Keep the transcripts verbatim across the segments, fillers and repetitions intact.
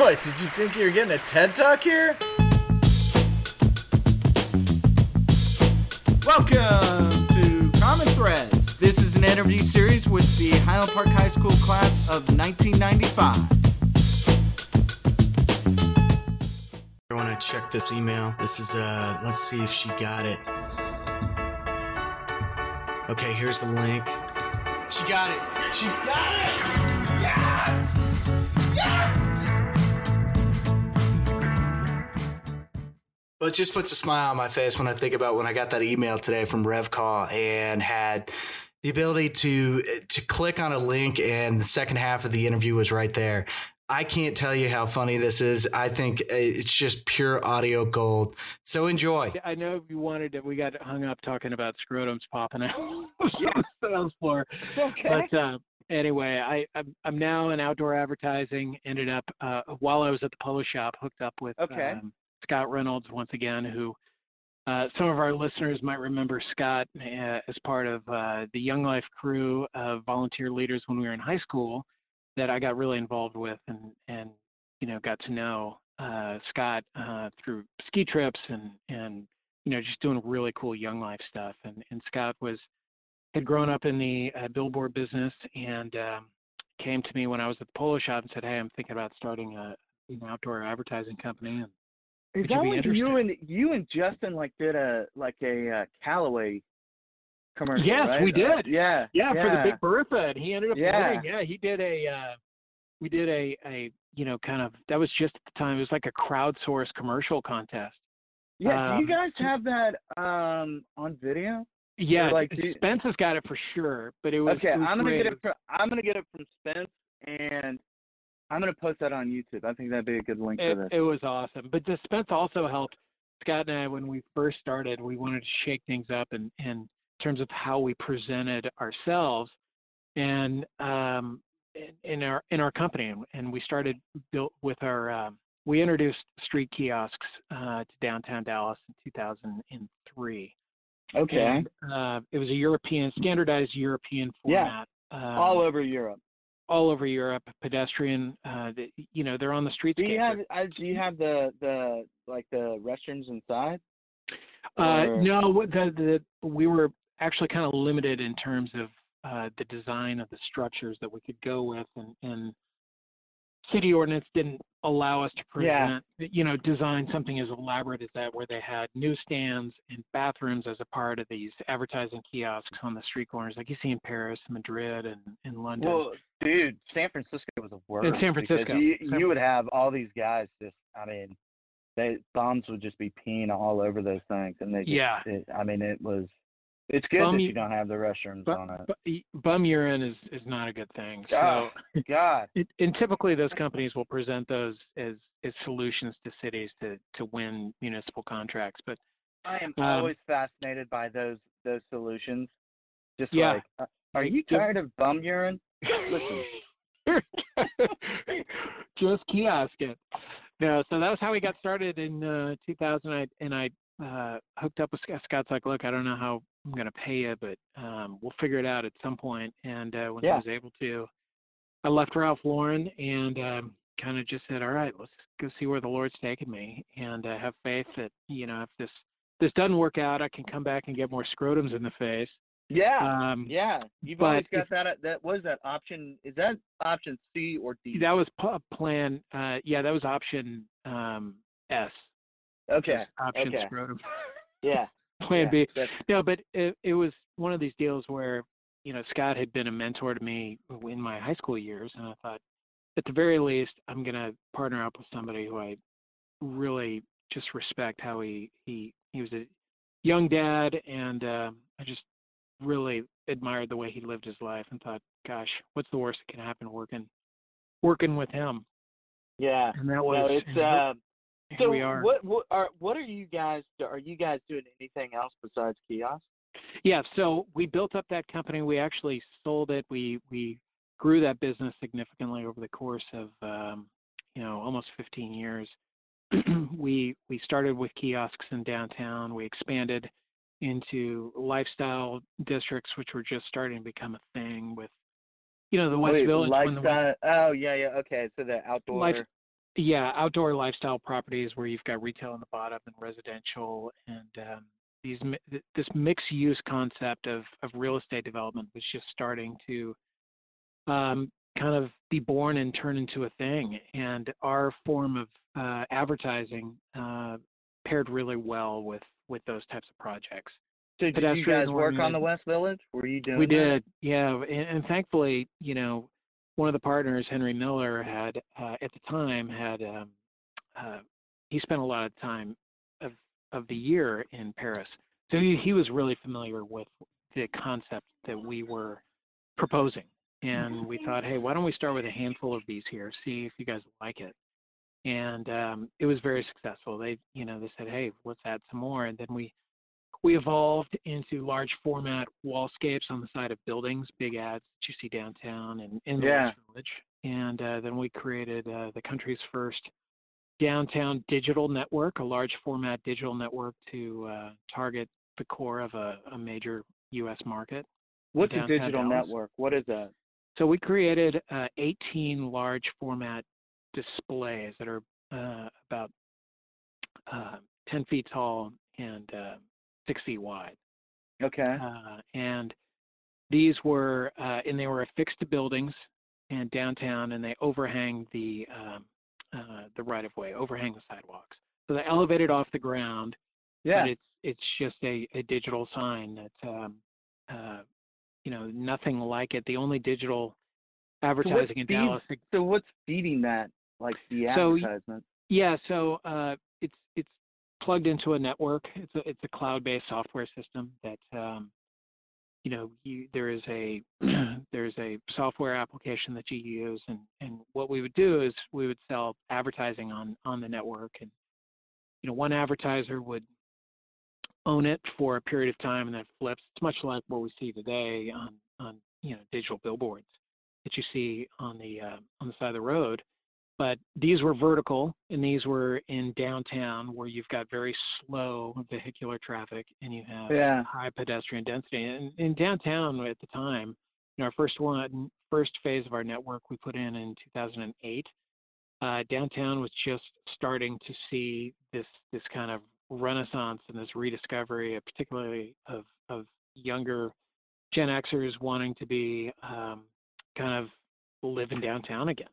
What, did you think you were getting a TED Talk here? Welcome to Common Threads. This is an interview series with the Highland Park High School class of nineteen ninety-five. I want to check this email. This is, uh, let's see if she got it. Okay, here's the link. She got it. She got it. Yes! Yes! Well, it just puts a smile on my face when I think about when I got that email today from RevCall and had the ability to to click on a link, and the second half of the interview was right there. I can't tell you how funny this is. I think it's just pure audio gold. So enjoy. I know you wanted it. We got hung up talking about scrotums popping out on the sales floor. Okay. But, uh, Anyway, I, I'm, I'm now in outdoor advertising, ended up, uh, while I was at the polo shop, hooked up with okay. um, Scott Reynolds once again, who uh, some of our listeners might remember Scott uh, as part of uh, the Young Life crew of volunteer leaders when we were in high school that I got really involved with and, and you know, got to know uh, Scott uh, through ski trips and, and, you know, just doing really cool Young Life stuff. And, and Scott was had grown up in the uh, billboard business and um, came to me when I was at the polo shop and said, "Hey, I'm thinking about starting a, an outdoor advertising company." And is that when you and you and Justin like did a like a uh, Callaway commercial? Yes, right? we did. Uh, yeah, yeah, yeah, for the Big Bertha, and he ended up yeah. winning. Yeah, he did a. Uh, we did a a you know kind of that was just at the time. It was like a crowdsourced commercial contest. Yeah, um, do you guys have that um, on video? Yeah, like, Spence has got it for sure, but it was okay. It was I'm gonna great. get it. From, I'm gonna get it from Spence, and I'm gonna post that on YouTube. I think that'd be a good link it, for this. It was awesome, but the Spence also helped Scott and I when we first started. We wanted to shake things up, and in, in terms of how we presented ourselves, and um, in, in our in our company, and we started built with our. Um, we introduced street kiosks uh, to downtown Dallas in two thousand three. Okay. And, uh, it was a European, standardized European format. Yeah. Um, all over Europe. All over Europe, pedestrian. Uh, the, you know, they're on the streets. Do you have? Uh, do you have the the like the restrooms inside? Uh, no, the, the we were actually kind of limited in terms of uh, the design of the structures that we could go with, and, and city ordinance didn't allow us to present, yeah. you know, design something as elaborate as that, where they had newsstands and bathrooms as a part of these advertising kiosks on the street corners, like you see in Paris, Madrid, and, and London. Well, dude, San Francisco was the worst. In San Francisco. You, you would have all these guys just, I mean, they bombs would just be peeing all over those things. And they just, yeah. It, I mean, it was, it's good bum, that you don't have the restrooms bum, on it. Bum urine is, is not a good thing. So, oh, God. It, and typically those companies will present those as, as solutions to cities to, to win municipal contracts. But I am um, always fascinated by those those solutions. Just yeah. like, uh, are you tired of bum urine? Listen. Just kiosk it. No, so that was how we got started in uh, two thousand, and I uh, hooked up with Scott. Scott's like, "Look, I don't know how I'm going to pay you, but um, we'll figure it out at some point." And uh, when yeah. I was able to, I left Ralph Lauren and um, kind of just said, "All right, let's go see where the Lord's taking me, and uh, have faith that, you know, if this, this doesn't work out, I can come back and get more scrotums in the face." Yeah, um, yeah. You've always got if, that. That was that option. Is that option C or D? That was plan. Uh, yeah, that was option um, S. Okay. Option okay. scrotum. Yeah. Plan yeah, B. No, but it, it was one of these deals where, you know, Scott had been a mentor to me in my high school years, and I thought, at the very least, I'm going to partner up with somebody who I really just respect. How he he, he was a young dad, and uh, I just really admired the way he lived his life, and thought, gosh, what's the worst that can happen working working with him? Yeah, and that was. No, it's, uh... Here so we are. What, what are what are you guys are you guys doing anything else besides kiosks? Yeah, so we built up that company. We actually sold it. We we grew that business significantly over the course of um, you know almost fifteen years. we we started with kiosks in downtown. We expanded into lifestyle districts, which were just starting to become a thing with you know the West Wait, Village. Lifestyle, when the, oh yeah yeah okay so the outdoor. Life, Yeah, outdoor lifestyle properties where you've got retail on the bottom and residential, and um, these this mixed use concept of of real estate development was just starting to um, kind of be born and turn into a thing. And our form of uh, advertising uh, paired really well with with those types of projects. So did Pedestrian you guys work oriented. on the West Village? Were you doing? We that? did, yeah, and, and thankfully, you know. One of the partners, Henry Miller, had uh, at the time had um, uh, he spent a lot of time of of the year in Paris, so he, he was really familiar with the concept that we were proposing. And we thought, hey, why don't we start with a handful of these here, see if you guys like it. And um, it was very successful. They, you know, they said, hey, let's add some more, and then we we evolved into large format wallscapes on the side of buildings, big ads that you see downtown and in the yeah. West Village. And uh, then we created uh, the country's first downtown digital network, a large format digital network to uh, target the core of a, a major U S market. What's a digital Dallas. network? What is that? So we created uh, eighteen large format displays that are uh, about uh, ten feet tall and uh, six feet wide. Okay. Uh, and these were, uh, and they were affixed to buildings and downtown, and they overhang the um, uh, the right of way, overhang the sidewalks. So they elevated off the ground. Yeah. But it's it's just a, a digital sign that, um, uh, you know, nothing like it. The only digital advertising so in feed, Dallas. So what's feeding that, like the advertisement? So, yeah. So uh, it's it's. plugged into a network. It's a, it's a cloud-based software system that, um, you know, you, there is a there's a software application that you use, and, and what we would do is we would sell advertising on, on the network, and, you know, one advertiser would own it for a period of time, and then it flips. It's much like what we see today on, on you know, digital billboards that you see on the uh, on the side of the road. But these were vertical, and these were in downtown where you've got very slow vehicular traffic and you have yeah. high pedestrian density. And in downtown at the time, in our first one, first phase of our network we put in in two thousand eight, uh, downtown was just starting to see this this kind of renaissance and this rediscovery, of particularly of, of younger Gen Xers wanting to be um, kind of live in downtown again.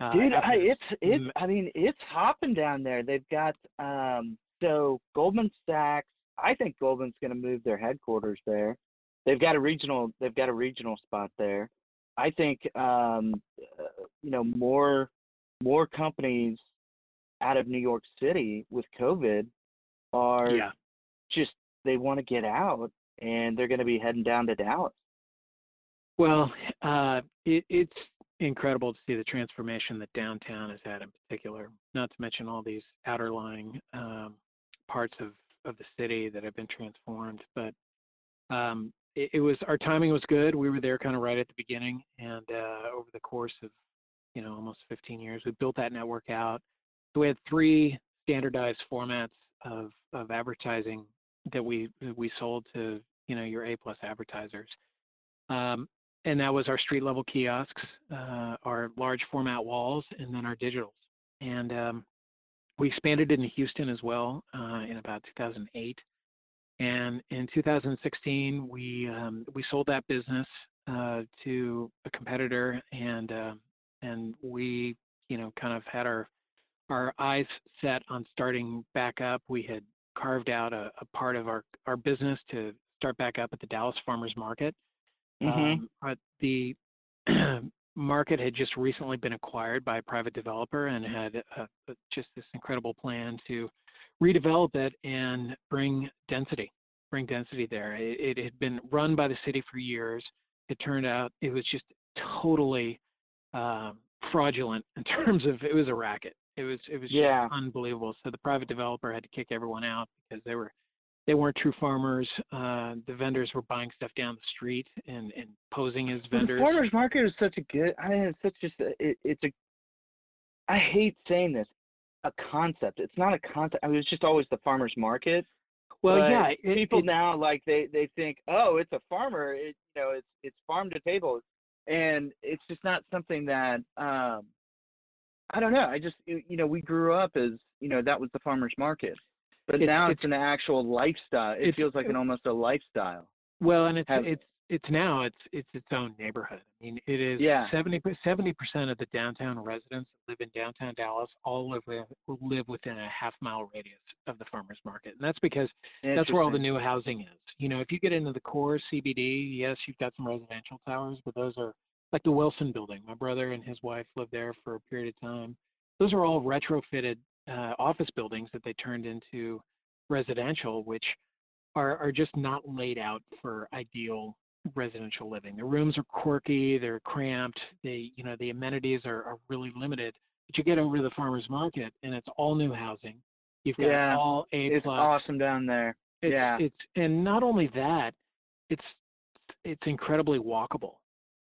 Uh, Dude, I, it's it's. I mean, it's hopping down there. They've got um. So Goldman Sachs, I think Goldman's going to move their headquarters there. They've got a regional. They've got a regional spot there. I think um, uh, you know, more more companies out of New York City with COVID are yeah. just they want to get out, and they're going to be heading down to Dallas. Well, uh, it, it's. incredible to see the transformation that downtown has had in particular, not to mention all these outerlying um, parts of, of the city that have been transformed. But um, it, it was, our timing was good. We were there kind of right at the beginning, and uh, over the course of, you know, almost fifteen years, we built that network out. So we had three standardized formats of, of advertising that we, we sold to, you know, your A plus advertisers. Um, And that was our street-level kiosks, uh, our large format walls, and then our digitals. And um, we expanded into Houston as well uh, in about two thousand eight. And in two thousand sixteen, we um, we sold that business uh, to a competitor, and uh, and we you know kind of had our our eyes set on starting back up. We had carved out a, a part of our our business to start back up at the Dallas Farmers Market. Mm-hmm. Um, the market had just recently been acquired by a private developer and had a, a, just this incredible plan to redevelop it and bring density, bring density there. It, it had been run by the city for years. It turned out it was just totally um, fraudulent in terms of it was a racket. It was it was yeah. just unbelievable. So the private developer had to kick everyone out because they were. They weren't true farmers. Uh, the vendors were buying stuff down the street and, and posing as vendors. The farmers market is such a good. I mean, it's such just. A, it, it's a. I hate saying this. A concept. It's not a concept. I mean, it's just always the farmers market. Well, but yeah. It, people it, now like they, they think, oh, it's a farmer. It, you know, it's it's farm to table, and it's just not something that um, I don't know. I just, you know, we grew up as, you know, that was the farmer's market. But it, now it's, it's an actual lifestyle. It feels like an almost a lifestyle. Well, and it's Have, it's it's now it's it's its own neighborhood. I mean, it is seventy percent of the downtown residents that live in downtown Dallas all live with, live within a half mile radius of the farmers market, and that's because that's where all the new housing is. You know, if you get into the core C B D, yes, you've got some residential towers, but those are like the Wilson building. My brother and his wife lived there for a period of time. Those are all retrofitted uh, office buildings that they turned into residential, which are, are just not laid out for ideal residential living. The rooms are quirky, they're cramped, they, you know, the amenities are, are really limited. But you get over to the farmers market and it's all new housing. You've got yeah, all A plus. It's awesome down there. It's, yeah. It's, and not only that, it's it's incredibly walkable.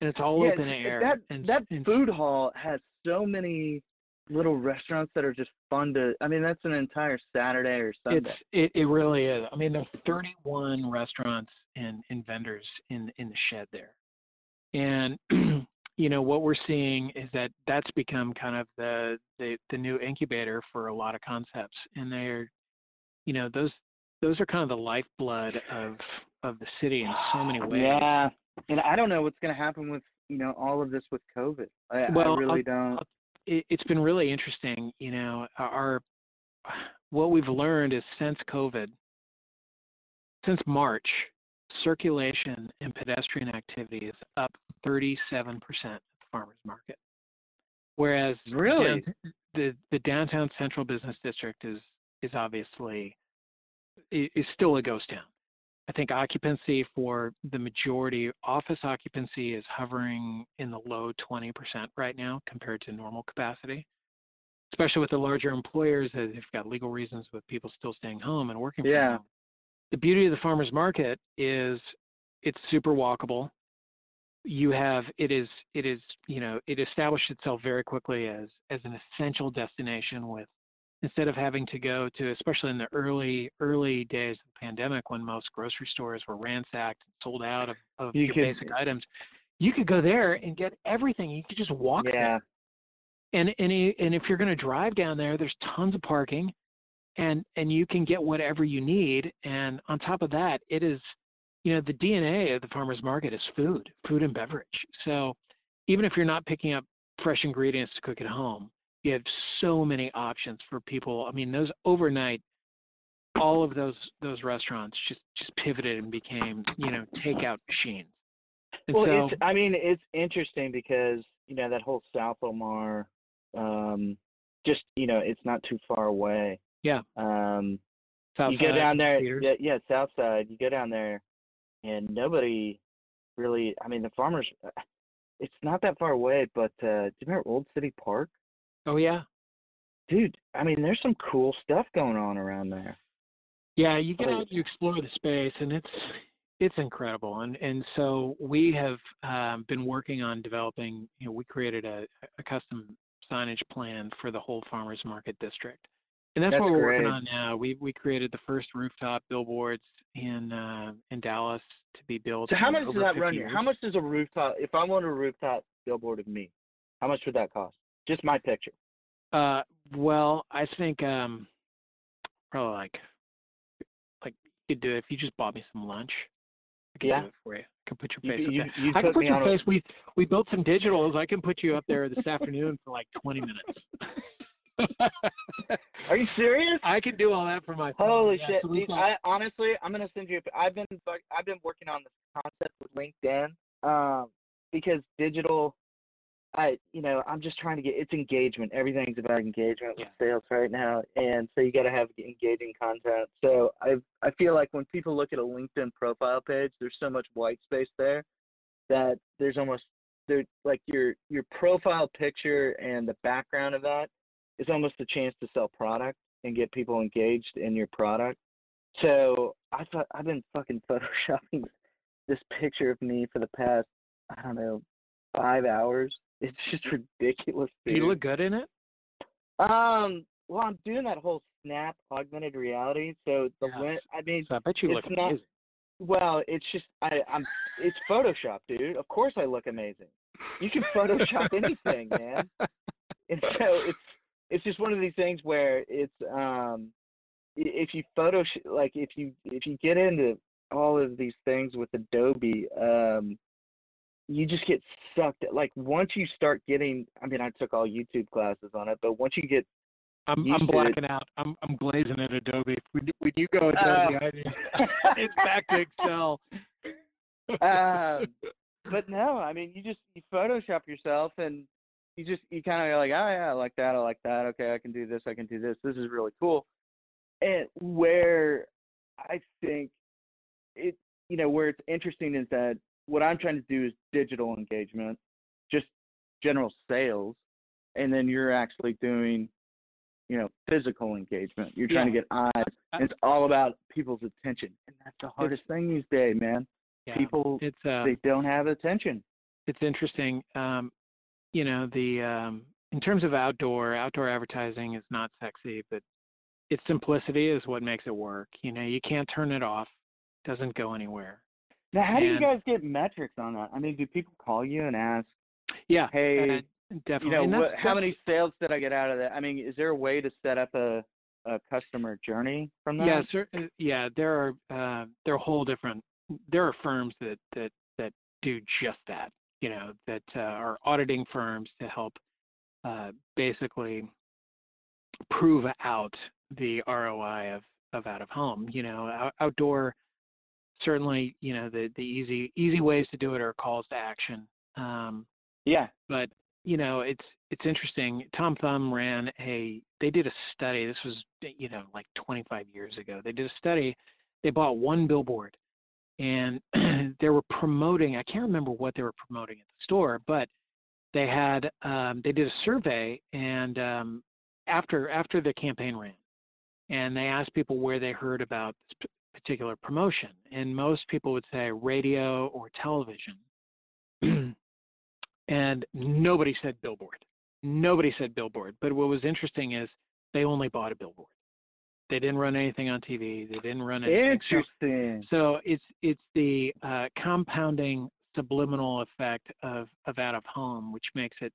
And it's all yeah, open air. That, and, that and, food hall has so many little restaurants that are just fun to, I mean, that's an entire Saturday or Sunday. It's, it, it really is. I mean, there are thirty-one restaurants and, and vendors in, in the shed there. And, you know, what we're seeing is that that's become kind of the, the, the new incubator for a lot of concepts. And they're, you know, those those are kind of the lifeblood of, of the city in so many ways. Yeah. And I don't know what's going to happen with, you know, all of this with COVID. I, well, I really don't. It, it's been really interesting. You know, our what we've learned is since COVID, since March, circulation and pedestrian activity is up thirty-seven percent at the farmers market, whereas really the the downtown central business district is is obviously is still a ghost town. I think occupancy for the majority, office occupancy is hovering in the low twenty percent right now compared to normal capacity, especially with the larger employers that have got legal reasons with people still staying home and working from yeah. home. The beauty of the farmers market is it's super walkable. You have, it is, it is, you know, it established itself very quickly as, as an essential destination with, instead of having to go to, especially in the early, early days of the pandemic when most grocery stores were ransacked and sold out of, of your could, basic items, you could go there and get everything. You could just walk yeah. there. And, and, and if you're going to drive down there, there's tons of parking and, and you can get whatever you need. And on top of that, it is, you know, the D N A of the farmers market is food, food and beverage. So even if you're not picking up fresh ingredients to cook at home, you have so many options for people. I mean, those overnight, all of those those restaurants just, just pivoted and became, you know, takeout machines. And well, so, it's, I mean, it's interesting because, you know, that whole South Omar, um, just, you know, it's not too far away. Yeah. Um, South you go down there, yeah, yeah, South Side, you go down there, and nobody really, I mean, the farmers, it's not that far away, but uh, do you remember Old City Park? Oh, yeah. Dude, I mean, there's some cool stuff going on around there. Yeah, you get out, you explore the space, and it's it's incredible. And and so we have um, been working on developing, you know, we created a, a custom signage plan for the whole farmers market district. And that's, that's what we're great. working on now. We we created the first rooftop billboards in uh, in Dallas to be built. So how much does that run here? How much does a rooftop, if I want a rooftop billboard of me, how much would that cost? Just my picture. Uh, well, I think um, probably like like you could do it if you just bought me some lunch. I could yeah. do it for you. I can put your face. You, up there. You, you I can put your face. A... We we built some digitals. I can put you up there this afternoon for like twenty minutes. Are you serious? I can do all that for my. Family. Holy yeah, shit! So These, I, honestly, I'm gonna send you. A, I've been I've been working on this concept with LinkedIn um, because digital. I, you know, I'm just trying to get, it's engagement. Everything's about engagement with yeah. sales right now. And so you got to have engaging content. So I I feel like when people look at a LinkedIn profile page, there's so much white space there that there's almost, there like your, your profile picture and the background of that is almost a chance to sell product and get people engaged in your product. So I thought I've been fucking photoshopping this picture of me for the past, I don't know, five hours. It's just ridiculous, dude. Do you look good in it? Um, well, I'm doing that whole Snap augmented reality, so the yes. lens, I mean, so I bet you look amazing. Well, it's just I, I'm. It's Photoshop, dude. Of course, I look amazing. You can Photoshop anything, man. And so it's it's just one of these things where it's um, if you Photoshop, like if you if you get into all of these things with Adobe, um, you just get sucked. Like once you start getting, I mean, I took all YouTube classes on it, but once you get I'm you I'm blacking it. out. I'm I'm glazing at Adobe. When, when you go Adobe, uh, I mean, it's back to Excel. um, but no, I mean you just you Photoshop yourself, and you just you kind of like, oh yeah, I like that, I like that. Okay, I can do this, I can do this. This is really cool. And where I think it, you know, where it's interesting is that what I'm trying to do is digital engagement, just general sales, and then you're actually doing, you know, physical engagement. You're trying yeah. to get eyes. And it's all about people's attention, and that's the hardest it's, thing these days, man. Yeah, People, it's, uh, they don't have attention. It's interesting. Um, you know, the um, in terms of outdoor, outdoor advertising is not sexy, but its simplicity is what makes it work. You know, you can't turn it off. It doesn't go anywhere. Now, how and, do you guys get metrics on that? I mean, do people call you and ask? Yeah. Hey. And, Definitely. You know, what, how many sales did I get out of that? I mean, is there a way to set up a, a customer journey from that? Yeah, sir, yeah. There are uh, there are whole different. There are firms that that that do just that. You know, that uh, are auditing firms to help uh, basically prove out the R O I of, of out of home. You know, out, outdoor certainly. You know, the the easy easy ways to do it are calls to action. Um, yeah, but. You know, it's it's interesting. Tom Thumb ran a, they did a study. This was, you know, like twenty-five years ago. They did a study. They bought one billboard, and they were promoting, I can't remember what they were promoting at the store, but they had, um, they did a survey, and um, after after the campaign ran, and they asked people where they heard about this particular promotion. And most people would say radio or television. And nobody said billboard. Nobody said billboard. But what was interesting is they only bought a billboard. They didn't run anything on T V. They didn't run anything. Interesting. So it's it's the uh, compounding subliminal effect of, of out of home, which makes it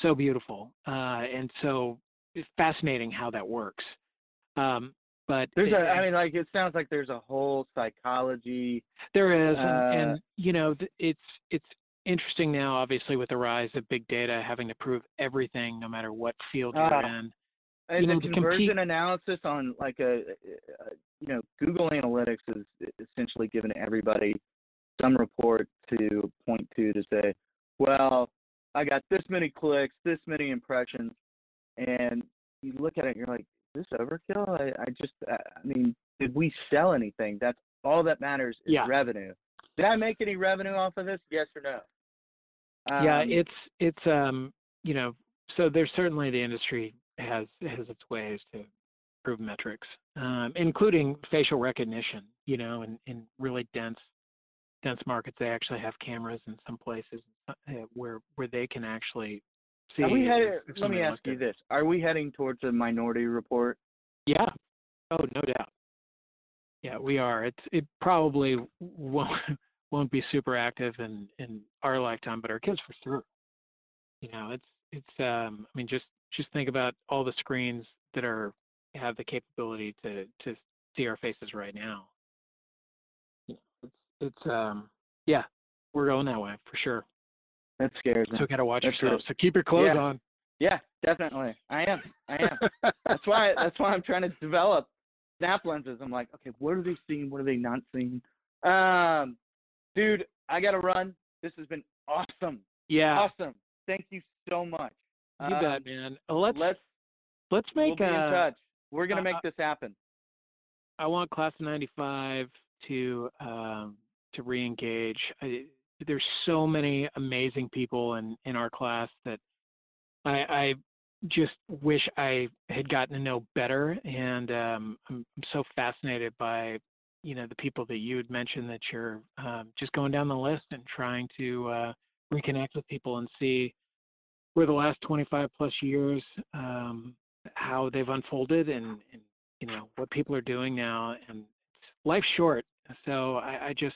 so beautiful. Uh, and so it's fascinating how that works. Um, but there's it, a, I mean, like it sounds like there's a whole psychology. There is, uh, and, and you know, it's it's. Interesting now, obviously, with the rise of big data, having to prove everything, no matter what field you're uh, in. And you know, the conversion compete- analysis on like a, a, you know, Google Analytics is essentially giving everybody some report to point to to say, well, I got this many clicks, this many impressions, and you look at it, and you're like, is this overkill? I, I just, I mean, did we sell anything? That's all that matters is yeah. revenue. Did I make any revenue off of this? Yes or no? Um, yeah, it's it's um you know, so there's certainly the industry has has its ways to improve metrics, um, including facial recognition. You know, in, in really dense dense markets, they actually have cameras in some places where where they can actually see. Are we headed, if, if let me ask you this: are we heading towards a minority report? Yeah. Oh, no doubt. Yeah, we are. It's it probably won't won't be super active in, in our lifetime, but our kids for sure. You know, it's it's. Um, I mean, just just think about all the screens that are have the capability to to see our faces right now. You know, it's it's. Um, yeah, we're going that way for sure. That scares me. So gotta watch yourself. So keep your clothes yeah. on. Yeah, definitely. I am. I am. That's why. That's why I'm trying to develop Snap lenses. I'm like, okay, what are they seeing? What are they not seeing? Um, dude, I gotta run. This has been awesome. Yeah, awesome. Thank you so much. You um, bet, man. Let's let's, let's make we'll be uh, in touch. We're gonna uh, make this happen. I want Class of ninety-five to um, to re-engage. I, there's so many amazing people in, in our class that I. I just wish I had gotten to know better, and um, I'm so fascinated by, you know, the people that you had mentioned that you're um, just going down the list and trying to uh, reconnect with people and see where the last twenty-five plus years, um, how they've unfolded and, and, you know, what people are doing now. And life's short, So I, I just,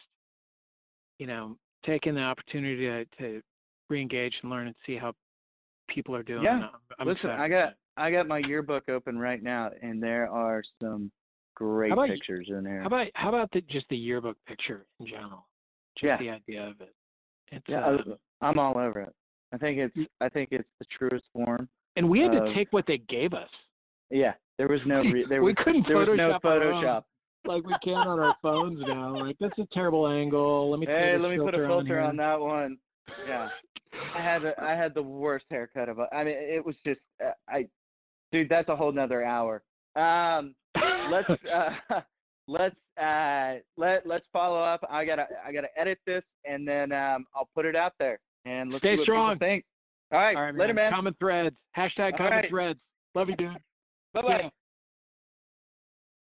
you know, taking the opportunity to, to re-engage and learn and see how people are doing. Yeah. I'm Listen, excited. I got I got my yearbook open right now, and there are some great about, pictures in there. How about how about the, just the yearbook picture in general? Just yeah. the idea of it. It's, yeah, um, I'm all over it. I think it's I think it's the truest form. And we had of, to take what they gave us. Yeah, there was no re there we was, couldn't there Photoshop was no Photoshop. Like we can on our phones now. Like that's a terrible angle. Let me hey, let me put a filter on, on that one. Yeah, I had a, I had the worst haircut of. A, I mean, it was just uh, I, dude. That's a whole nother hour. Um, let's uh, let's uh, let let's follow up. I gotta I gotta edit this and then um, I'll put it out there and let's stay see strong. What people think. All right, All right man. Later, man. Common threads. Hashtag All common right. threads. Love you, dude. Bye bye. Yeah.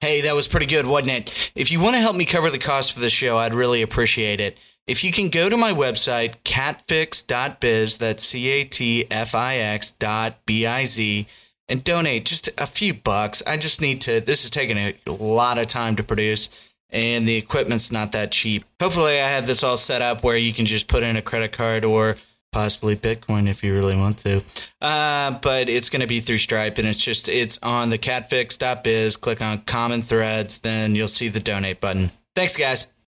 Hey, that was pretty good, wasn't it? If you want to help me cover the cost for the show, I'd really appreciate it. If you can go to my website, catfix dot biz, that's C A T F I X dot B I Z, and donate just a few bucks. I just need to, this is taking a lot of time to produce, and the equipment's not that cheap. Hopefully I have this all set up where you can just put in a credit card or possibly Bitcoin if you really want to. Uh, but it's going to be through Stripe, and it's just, it's on the catfix dot biz. Click on Common Threads, then you'll see the donate button. Thanks, guys.